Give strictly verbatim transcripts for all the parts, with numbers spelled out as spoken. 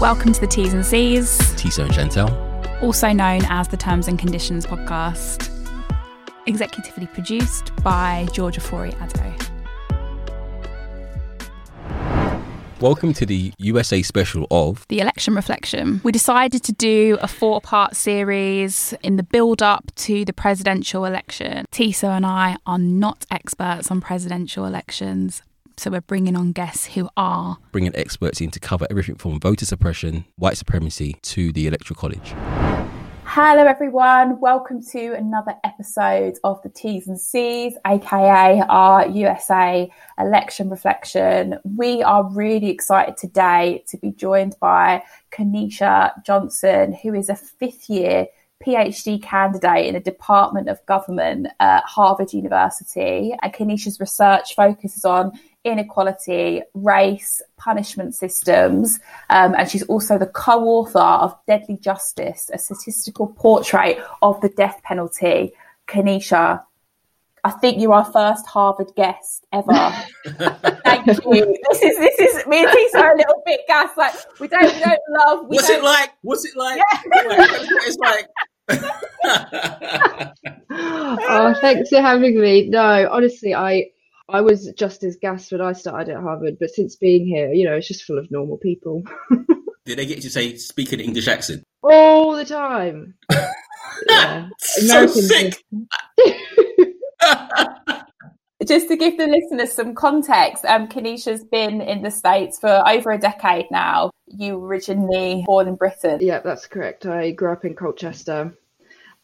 Welcome to the T's and C's. Tiso and Chantel. Also known as the Terms and Conditions podcast. Executively produced by Georgia Fori Addo. Welcome to the U S A special of The Election Reflection. We decided to do a four-part series in the build-up to the presidential election. Tiso and I are not experts on presidential elections, so we're bringing on guests who are. Bringing experts in to cover everything from voter suppression, white supremacy, to the Electoral College. Hello everyone, welcome to another episode of the T's and C's, aka our U S A election reflection. We are really excited today to be joined by Keneisha Johnson, who is a fifth year PhD candidate in the Department of Government at Harvard University. And Keneisha's research focuses on inequality, race, punishment systems, um, and she's also the co-author of Deadly Justice, a statistical portrait of the death penalty. Keneisha, I think you are first Harvard guest ever. Thank you. This is this is me and Tiso are a little bit gassed. Like we don't we don't love. We What's don't... it like? What's it like? Yeah. It's like. Oh, thanks for having me. No, honestly, I. I was just as gassed when I started at Harvard, but since being here, you know, it's just full of normal people. Did they get you to say, speak an English accent? All the time. Yeah. So sick! Just to give the listeners some context, um, Keneisha's been in the States for over a decade now. You were originally born in Britain. Yeah, that's correct. I grew up in Colchester.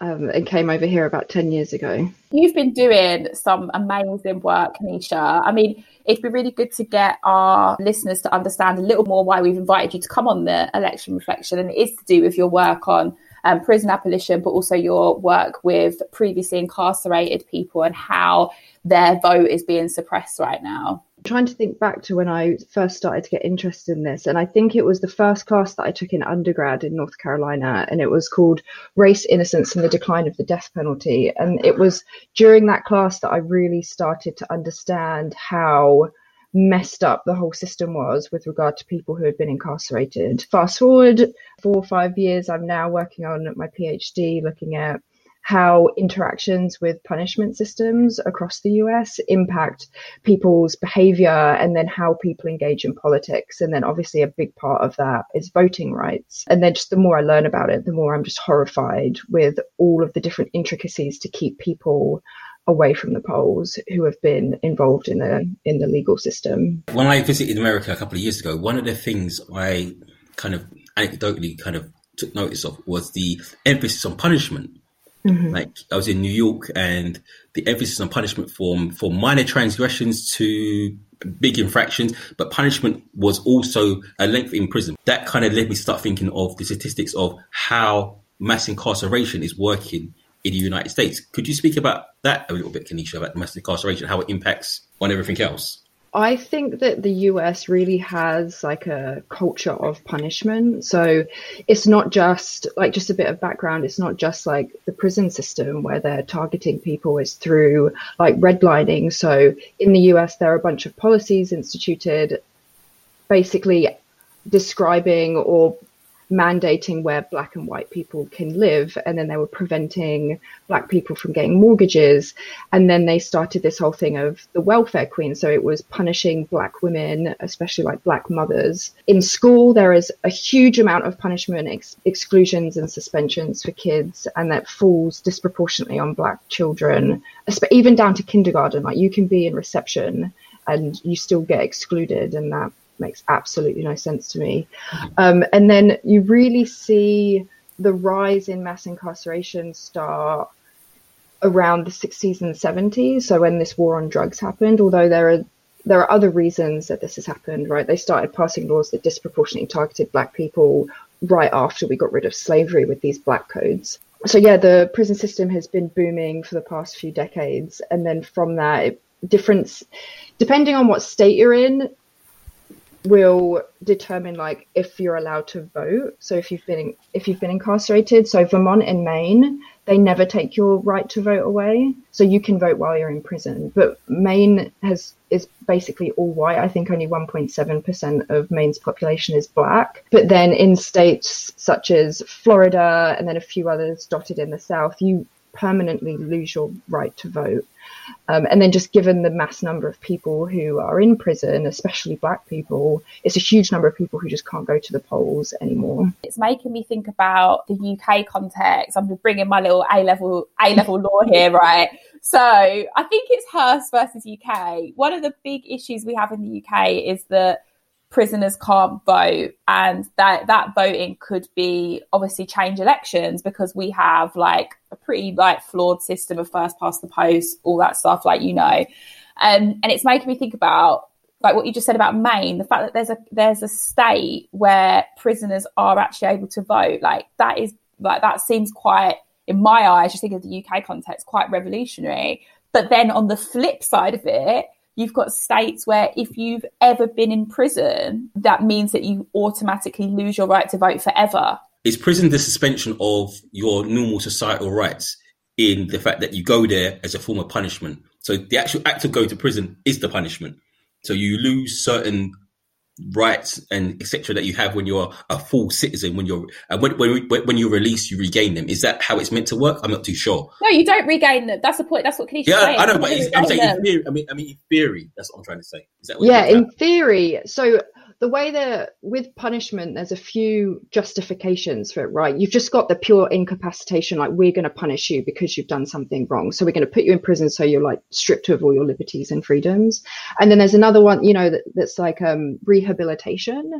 Um, and came over here about ten years ago. You've been doing some amazing work, Keneisha. I mean, it'd be really good to get our listeners to understand a little more why we've invited you to come on the election reflection. And it is to do with your work on um, prison abolition, but also your work with previously incarcerated people and how their vote is being suppressed right now. I'm trying to think back to when I first started to get interested in this. And I think it was the first class that I took in undergrad in North Carolina, and it was called Race, Innocence and the Decline of the Death Penalty. And it was during that class that I really started to understand how messed up the whole system was with regard to people who had been incarcerated. Fast forward four or five years, I'm now working on my PhD looking at how interactions with punishment systems across the U S impact people's behavior and then how people engage in politics. And then obviously a big part of that is voting rights. And then just the more I learn about it, the more I'm just horrified with all of the different intricacies to keep people away from the polls who have been involved in the in the legal system. When I visited America a couple of years ago, one of the things I kind of anecdotally kind of took notice of was the emphasis on punishment. Mm-hmm. Like I was in New York, and the emphasis on punishment from for minor transgressions to big infractions, but punishment was also a length in prison. That kind of led me to start thinking of the statistics of how mass incarceration is working in the United States. Could you speak about that a little bit, Keneisha, about mass incarceration, how it impacts on everything else? I think that the U S really has like a culture of punishment. So it's not just like just a bit of background. It's not just like the prison system where they're targeting people. It's through like redlining. So in the U S, there are a bunch of policies instituted basically describing or mandating where black and white people can live, and then they were preventing black people from getting mortgages, and then they started this whole thing of the welfare queen. So it was punishing black women, especially like black mothers. In school there is a huge amount of punishment, ex- exclusions and suspensions for kids, and that falls disproportionately on black children, even down to kindergarten. Like you can be in reception and you still get excluded, and that makes absolutely no sense to me. Um, and then you really see the rise in mass incarceration start around the sixties and seventies. So when this war on drugs happened, although there are there are other reasons that this has happened, right? They started passing laws that disproportionately targeted black people right after we got rid of slavery with these black codes. So yeah, the prison system has been booming for the past few decades. And then from that, it, difference, depending on what state you're in, will determine like if you're allowed to vote. So if you've been if you've been incarcerated, so Vermont and Maine, they never take your right to vote away. So you can vote while you're in prison. But Maine has is basically all white. I think only one point seven percent of Maine's population is black. But then in states such as Florida and then a few others dotted in the South, you permanently lose your right to vote. Um, and then just given the mass number of people who are in prison, especially black people, it's a huge number of people who just can't go to the polls anymore. It's making me think about the U K context. I'm bringing my little A-level A-level law here, right? So I think it's Hearst versus U K. One of the big issues we have in the U K is that prisoners can't vote, and that that voting could be obviously change elections, because we have like a pretty like flawed system of first past the post, all that stuff, like, you know. Um, and it's making me think about like what you just said about Maine, the fact that there's a there's a state where prisoners are actually able to vote. Like that is like that seems quite, in my eyes, just think of the U K context, quite revolutionary. But then on the flip side of it, you've got states where if you've ever been in prison, that means that you automatically lose your right to vote forever. Is prison the suspension of your normal societal rights, in the fact that you go there as a form of punishment? So the actual act of going to prison is the punishment. So you lose certain rights and et cetera that you have when you're a full citizen. When you're uh, when, when when you're released, you regain them. Is that how it's meant to work? I'm not too sure. No, you don't regain them. That's the point. That's what Keneisha yeah, saying. I know, but I'm saying in theory. I mean, I mean, in theory. That's what I'm trying to say. Is that what yeah, in theory. So the way that with punishment, there's a few justifications for it, right? You've just got the pure incapacitation, like we're going to punish you because you've done something wrong. So we're going to put you in prison so you're like stripped of all your liberties and freedoms. And then there's another one, you know, that, that's like um, rehabilitation.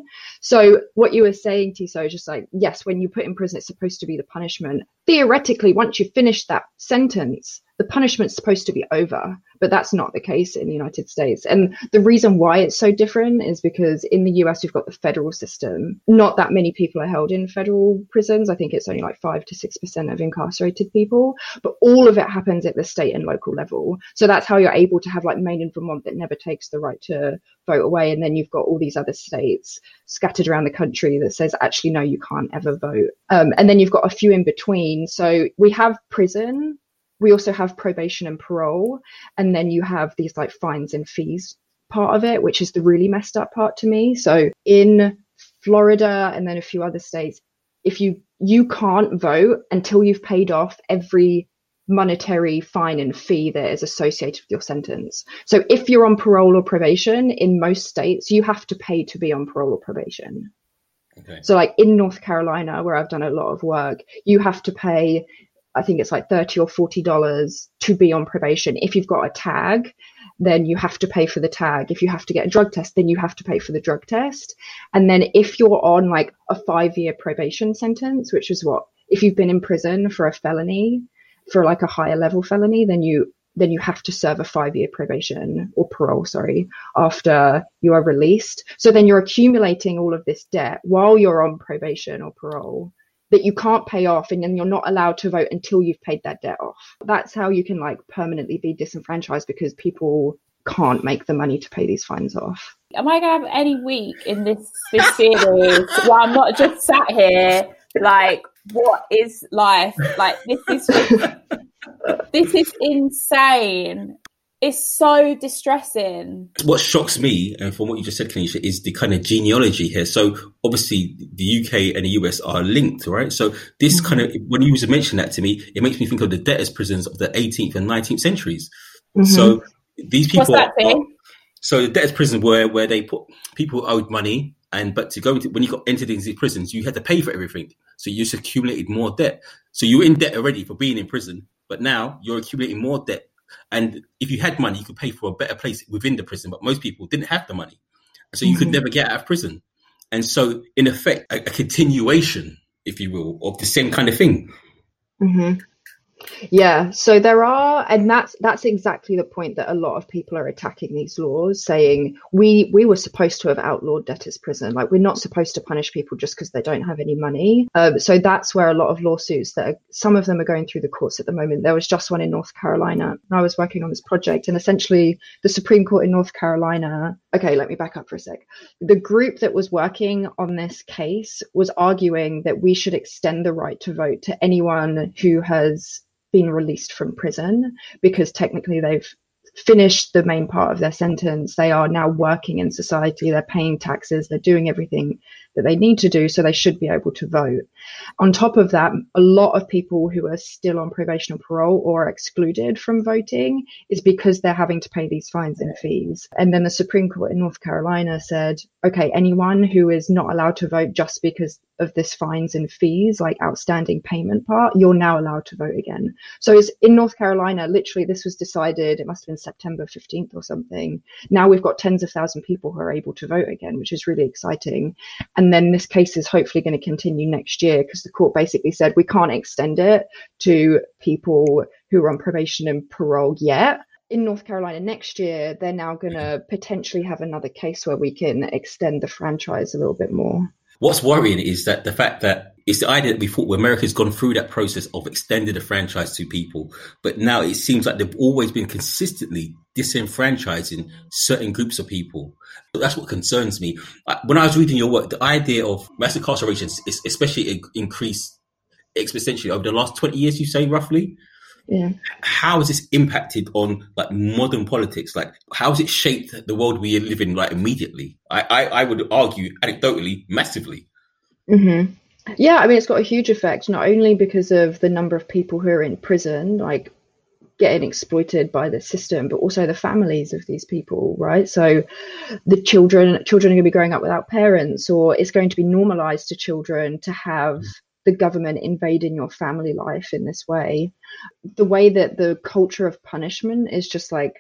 So what you were saying, Tiso, is just like, yes, when you put in prison, it's supposed to be the punishment. Theoretically, once you finish that sentence, the punishment's supposed to be over, but that's not the case in the United States. And the reason why it's so different is because in the U S, we've got the federal system. Not that many people are held in federal prisons. I think it's only like five to six percent of incarcerated people, but all of it happens at the state and local level. So that's how you're able to have like Maine and Vermont that never takes the right to vote away. And then you've got all these other states scattered around the country that says, actually, no, you can't ever vote. Um, and then you've got a few in between. So we have prison. We also have probation and parole, and then you have these like fines and fees part of it, which is the really messed up part to me. So in Florida and then a few other states, if you you can't vote until you've paid off every monetary fine and fee that is associated with your sentence. So if you're on parole or probation in most states, you have to pay to be on parole or probation. Okay. So like in North Carolina, where I've done a lot of work, you have to pay, I think it's like thirty dollars or forty dollars to be on probation. If you've got a tag, then you have to pay for the tag. If you have to get a drug test, then you have to pay for the drug test. And then if you're on like a five-year probation sentence, which is what, if you've been in prison for a felony, for like a higher level felony, then you then you have to serve a five-year probation or parole, sorry, after you are released. So then you're accumulating all of this debt while you're on probation or parole that you can't pay off, and then you're not allowed to vote until you've paid that debt off. That's how you can like permanently be disenfranchised, because people can't make the money to pay these fines off. Am I going to have any week in this, this series where I'm not just sat here like, what is life? Like this is just, this is insane. It's so distressing. What shocks me, and from what you just said, Keneisha, is the kind of genealogy here. So obviously the U K and the U S are linked, right? So this kind of, when you mentioned that to me, it makes me think of the debtors' prisons of the eighteenth and nineteenth centuries. Mm-hmm. So these people... What's that thing? Are, so the debtors' prisons were where they put, people owed money, and but to go into, when you got entered into these prisons, you had to pay for everything. So you just accumulated more debt. So you were in debt already for being in prison, but now you're accumulating more debt. And if you had money, you could pay for a better place within the prison. But most people didn't have the money. So you mm-hmm. could never get out of prison. And so, in effect, a, a continuation, if you will, of the same kind of thing. Mm-hmm. Yeah, so there are, and that's that's exactly the point that a lot of people are attacking these laws, saying we we were supposed to have outlawed debtors' prison. Like, we're not supposed to punish people just because they don't have any money. Um, so that's where a lot of lawsuits that are, some of them are going through the courts at the moment. There was just one in North Carolina, and I was working on this project, and essentially the Supreme Court in North Carolina. Okay, let me back up for a sec. The group that was working on this case was arguing that we should extend the right to vote to anyone who has been released from prison, because technically they've finished the main part of their sentence. They are now working in society, they're paying taxes, they're doing everything that they need to do, so they should be able to vote. On top of that, a lot of people who are still on probation or parole or excluded from voting is because they're having to pay these fines and fees. And then the Supreme Court in North Carolina said, okay, anyone who is not allowed to vote just because of this fines and fees, like outstanding payment part, you're now allowed to vote again. So it's in North Carolina, literally this was decided, it must have been September fifteenth or something. Now we've got tens of thousand people who are able to vote again, which is really exciting. And then this case is hopefully going to continue next year, because the court basically said we can't extend it to people who are on probation and parole yet. In North Carolina next year, they're now going to potentially have another case where we can extend the franchise a little bit more. What's worrying is that the fact that it's the idea that we thought, well, America's gone through that process of extending the franchise to people, but now it seems like they've always been consistently disenfranchising certain groups of people. But that's what concerns me. When I was reading your work, the idea of mass incarceration is especially increased exponentially over the last twenty years, you say, roughly? Yeah. How has this impacted on like modern politics? Like, how has it shaped the world we live in? Like, immediately, I I, I would argue, anecdotally, massively. Mm-hmm. Yeah, I mean, it's got a huge effect, not only because of the number of people who are in prison, like getting exploited by the system, but also the families of these people, right? So the children children are going to be growing up without parents, or it's going to be normalized to children to have the government invading your family life in this way. The way that the culture of punishment is just like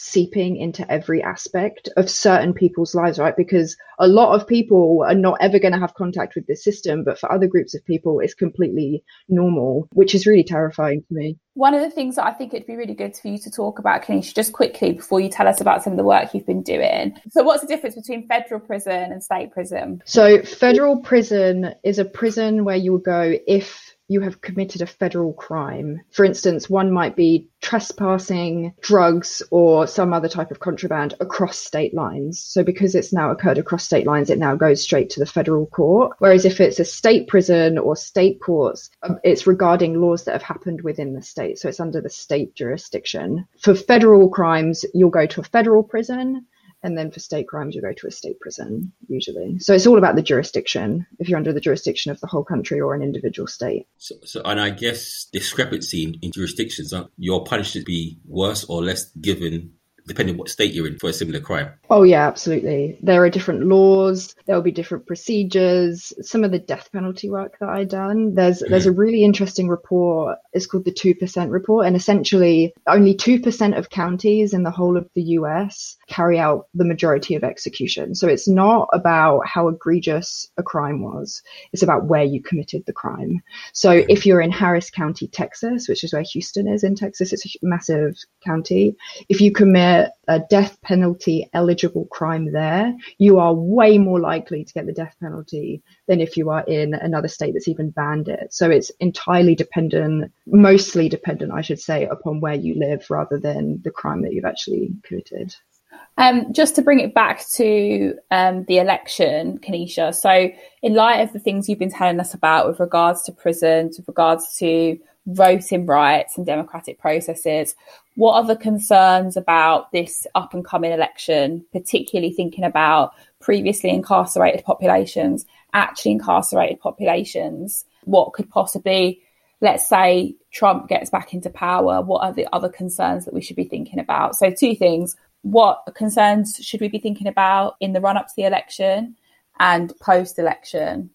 seeping into every aspect of certain people's lives, right? Because a lot of people are not ever going to have contact with this system, but for other groups of people, it's completely normal, which is really terrifying to me. One of the things that I think it'd be really good for you to talk about, Keneisha, just quickly before you tell us about some of the work you've been doing. So what's the difference between federal prison and state prison? So federal prison is a prison where you'll go if you have committed a federal crime. For instance, one might be trespassing, drugs, or some other type of contraband across state lines. So because it's now occurred across state lines, it now goes straight to the federal court. Whereas if it's a state prison or state courts, it's regarding laws that have happened within the state. So it's under the state jurisdiction. For federal crimes, you'll go to a federal prison. And then for state crimes, you go to a state prison, usually. So it's all about the jurisdiction, if you're under the jurisdiction of the whole country or an individual state. So, so and I guess discrepancy in, in jurisdictions, your punishment be worse or less given depending on what state you're in for a similar crime. Oh, yeah, absolutely. There are different laws. There will be different procedures. Some of the death penalty work that I've done, there's mm-hmm. there's a really interesting report. It's called the two percent report. And essentially, only two percent of counties in the whole of the U S carry out the majority of executions. So it's not about how egregious a crime was. It's about where you committed the crime. So mm-hmm. if you're in Harris County, Texas, which is where Houston is in Texas, it's a massive county. If you commit a death penalty eligible crime there, you are way more likely to get the death penalty than if you are in another state that's even banned it. So it's entirely dependent, mostly dependent, I should say, upon where you live rather than the crime that you've actually committed. Um, just to bring it back to um, the election, Keneisha, so in light of the things you've been telling us about with regards to prisons, with regards to voting rights and democratic processes, what are the concerns about this up and coming election, particularly thinking about previously incarcerated populations, actually incarcerated populations? What could possibly, let's say Trump gets back into power, what are the other concerns that we should be thinking about? So two things. What concerns should we be thinking about in the run-up to the election and post-election?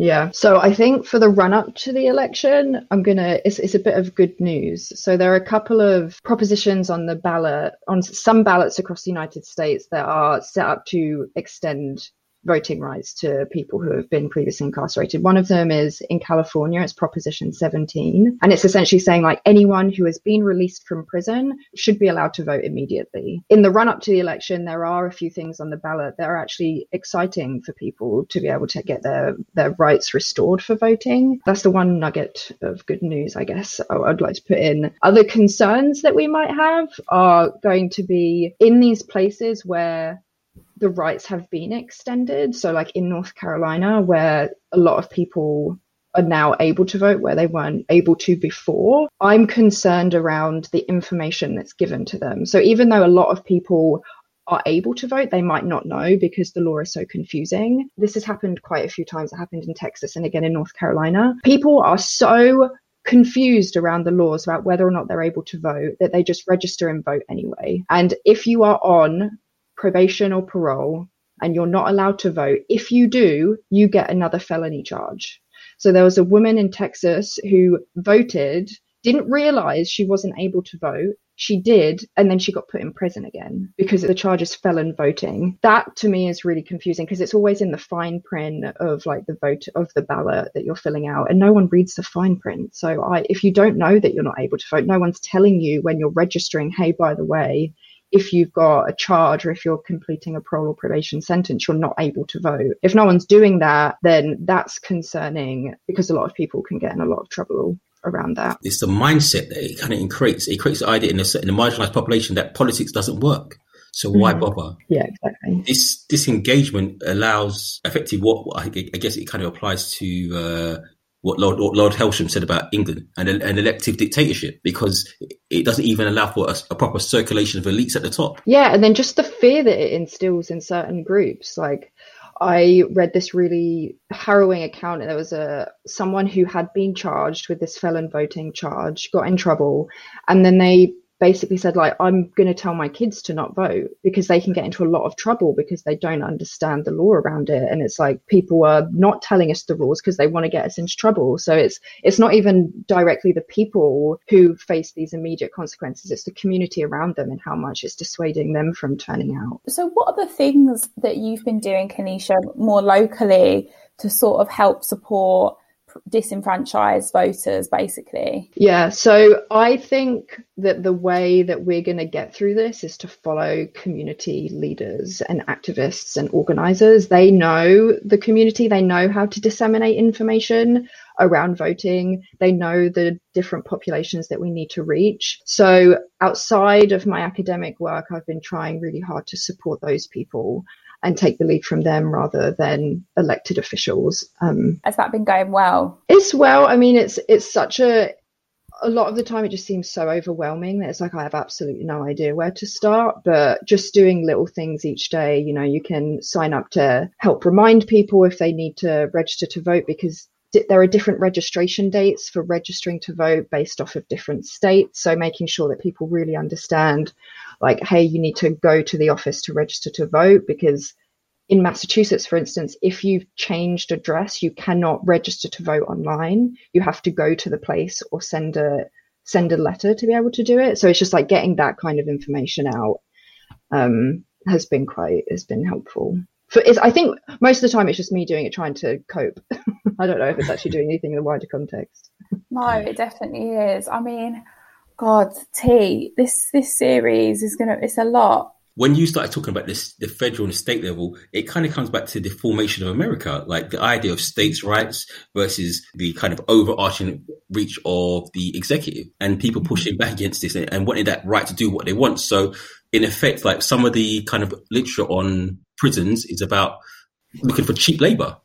Yeah, so I think for the run-up to the election, I'm going to, it's, it's a bit of good news. So there are a couple of propositions on the ballot, on some ballots across the United States that are set up to extend voting rights to people who have been previously incarcerated. One of them is in California, it's Proposition seventeen. And it's essentially saying like anyone who has been released from prison should be allowed to vote immediately. In the run up to the election, there are a few things on the ballot that are actually exciting for people to be able to get their, their rights restored for voting. That's the one nugget of good news, I guess, I'd like to put in. Other concerns that we might have are going to be in these places where the rights have been extended. So like in North Carolina, where a lot of people are now able to vote where they weren't able to before, I'm concerned around the information that's given to them. So even though a lot of people are able to vote, they might not know because the law is so confusing. This has happened quite a few times. It happened in Texas and again in North Carolina. People are so confused around the laws about whether or not they're able to vote that they just register and vote anyway. And if you are on probation or parole and you're not allowed to vote, if you do, you get another felony charge. So there was a woman in Texas who voted, didn't realize she wasn't able to vote. She did, and then she got put in prison again because the charges fell in voting. That to me is really confusing because it's always in the fine print of like the vote of the ballot that you're filling out, and no one reads the fine print. So I, if you don't know that you're not able to vote, no one's telling you when you're registering, hey, by the way, if you've got a charge or if you're completing a parole or probation sentence, you're not able to vote. If no one's doing that, then that's concerning because a lot of people can get in a lot of trouble around that. It's the mindset that it kind of creates. It creates the idea in a, in a marginalized population that politics doesn't work. So why mm. bother? Yeah, exactly. This disengagement allows effectively what, what I guess it kind of applies to uh, what Lord, Lord Helsham said about England and an elective dictatorship, because it doesn't even allow for a, a proper circulation of elites at the top. Yeah, and then just the fear that it instills in certain groups. Like I read this really harrowing account, and there was a someone who had been charged with this felon voting charge, got in trouble, and then they basically said, like, I'm going to tell my kids to not vote because they can get into a lot of trouble because they don't understand the law around it. And it's like people are not telling us the rules because they want to get us into trouble. So it's it's not even directly the people who face these immediate consequences. It's the community around them and how much it's dissuading them from turning out. So what are the things that you've been doing, Keneisha, more locally to sort of help support disenfranchised voters basically? Yeah, so I think that the way that we're going to get through this is to follow community leaders and activists and organizers. They know the community, they know how to disseminate information around voting, they know the different populations that we need to reach. So outside of my academic work, I've been trying really hard to support those people and take the lead from them rather than elected officials. Um, Has that been going well? It's well, I mean, it's it's such a, a lot of the time it just seems so overwhelming that it's like I have absolutely no idea where to start, but just doing little things each day. You know, you can sign up to help remind people if they need to register to vote, because there are different registration dates for registering to vote based off of different states. So making sure that people really understand, like, hey, you need to go to the office to register to vote, because in Massachusetts, for instance, if you've changed address, you cannot register to vote online. You have to go to the place or send a send a letter to be able to do it. So it's just like getting that kind of information out um, has been quite has been helpful. For, it's, I think most of the time it's just me doing it, trying to cope. I don't know if it's actually doing anything in the wider context. No, it definitely is. I mean, God, T, this this series is going to, it's a lot. When you started talking about this, the federal and state level, it kind of comes back to the formation of America, like the idea of states' rights versus the kind of overarching reach of the executive and people pushing back against this and, and wanting that right to do what they want. So in effect, like some of the kind of literature on prisons is about looking for cheap labor.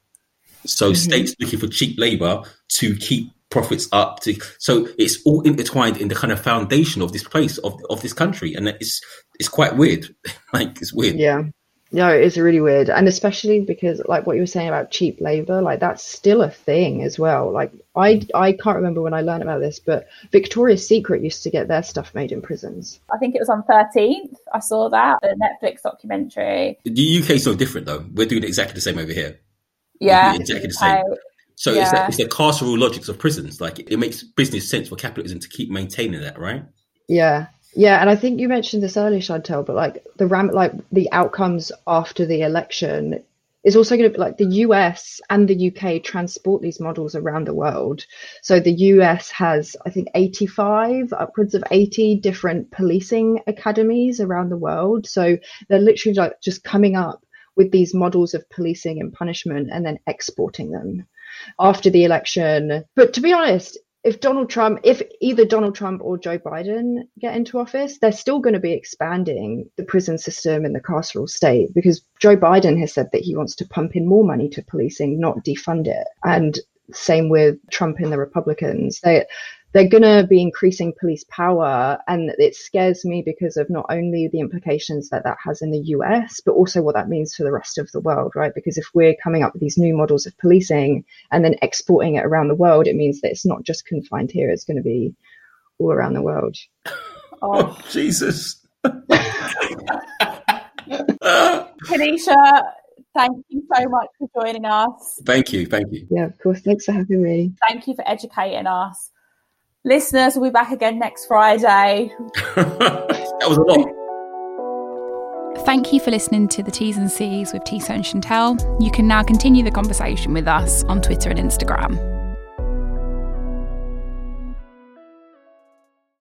So mm-hmm. states looking for cheap labor to keep profits up to, so it's all intertwined in the kind of foundation of this place, of of this country, and it's it's quite weird. Like it's weird. Yeah, no, it's really weird, and especially because like what you were saying about cheap labor, like that's still a thing as well. Like I I can't remember when I learned about this, but Victoria's Secret used to get their stuff made in prisons. I think it was on thirteenth. I saw that, the Netflix documentary. The U K's so different though. We're doing exactly the same over here. Yeah, exactly the same. I, So yeah. it's, the, it's the carceral logics of prisons. Like it, it makes business sense for capitalism to keep maintaining that, right? Yeah. Yeah. And I think you mentioned this earlier, Chantel, but like the ram, like the outcomes after the election is also going to be like the U S and the U K transport these models around the world. So the U S has, I think, eighty-five, upwards of eighty different policing academies around the world. So they're literally like just coming up with these models of policing and punishment and then exporting them after the election. But to be honest, if Donald Trump, if either Donald Trump or Joe Biden get into office, they're still going to be expanding the prison system and the carceral state, because Joe Biden has said that he wants to pump in more money to policing, not defund it. And same with Trump and the Republicans. They, they're going to be increasing police power. And it scares me because of not only the implications that that has in the U S, but also what that means for the rest of the world, right? Because if we're coming up with these new models of policing and then exporting it around the world, it means that it's not just confined here, it's going to be all around the world. Oh, Jesus. Keneisha, thank you so much for joining us. Thank you. Thank you. Yeah, of course. Thanks for having me. Thank you for educating us. Listeners, we'll be back again next Friday. That was a lot. Thank you for listening to the T's and C's with Tisa and Chantelle. You can now continue the conversation with us on Twitter and Instagram.